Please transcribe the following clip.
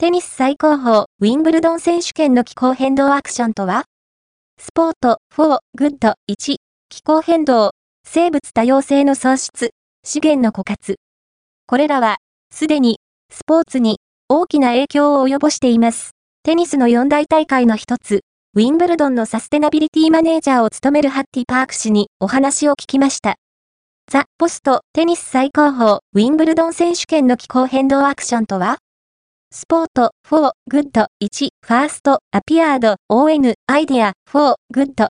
テニス最高峰、ウィンブルドン選手権の気候変動アクションとは？スポート4グッド1、気候変動、生物多様性の喪失、資源の枯渇。これらは、すでに、スポーツに大きな影響を及ぼしています。テニスの四大大会の一つ、ウィンブルドンのサステナビリティマネージャーを務めるハッティ・パーク氏にお話を聞きました。ザ・ポスト、テニス最高峰、ウィンブルドン選手権の気候変動アクションとは？スポート4グッド1、ファースト、アピアード、ON、アイディア4グッド